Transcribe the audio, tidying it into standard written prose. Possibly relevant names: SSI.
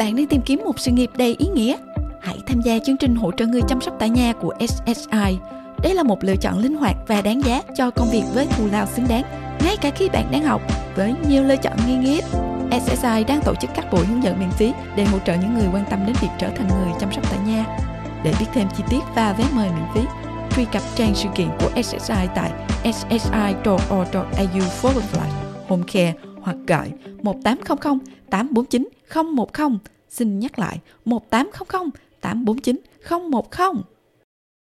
bạn đang tìm kiếm một sự nghiệp đầy ý nghĩa, hãy tham gia chương trình hỗ trợ người chăm sóc tại nhà của SSI. Đây là một lựa chọn linh hoạt và đáng giá cho công việc với thù lao xứng đáng, ngay cả khi bạn đang học, với nhiều lựa chọn nghi nghi. SSI đang tổ chức các buổi hướng dẫn miễn phí để hỗ trợ những người quan tâm đến việc trở thành người chăm sóc tại nhà. Để biết thêm chi tiết và vé mời miễn phí, truy cập trang sự kiện của SSI tại ssi.org.au/homecare hoặc gọi 1800 849 010. Xin nhắc lại, 1800 849 010.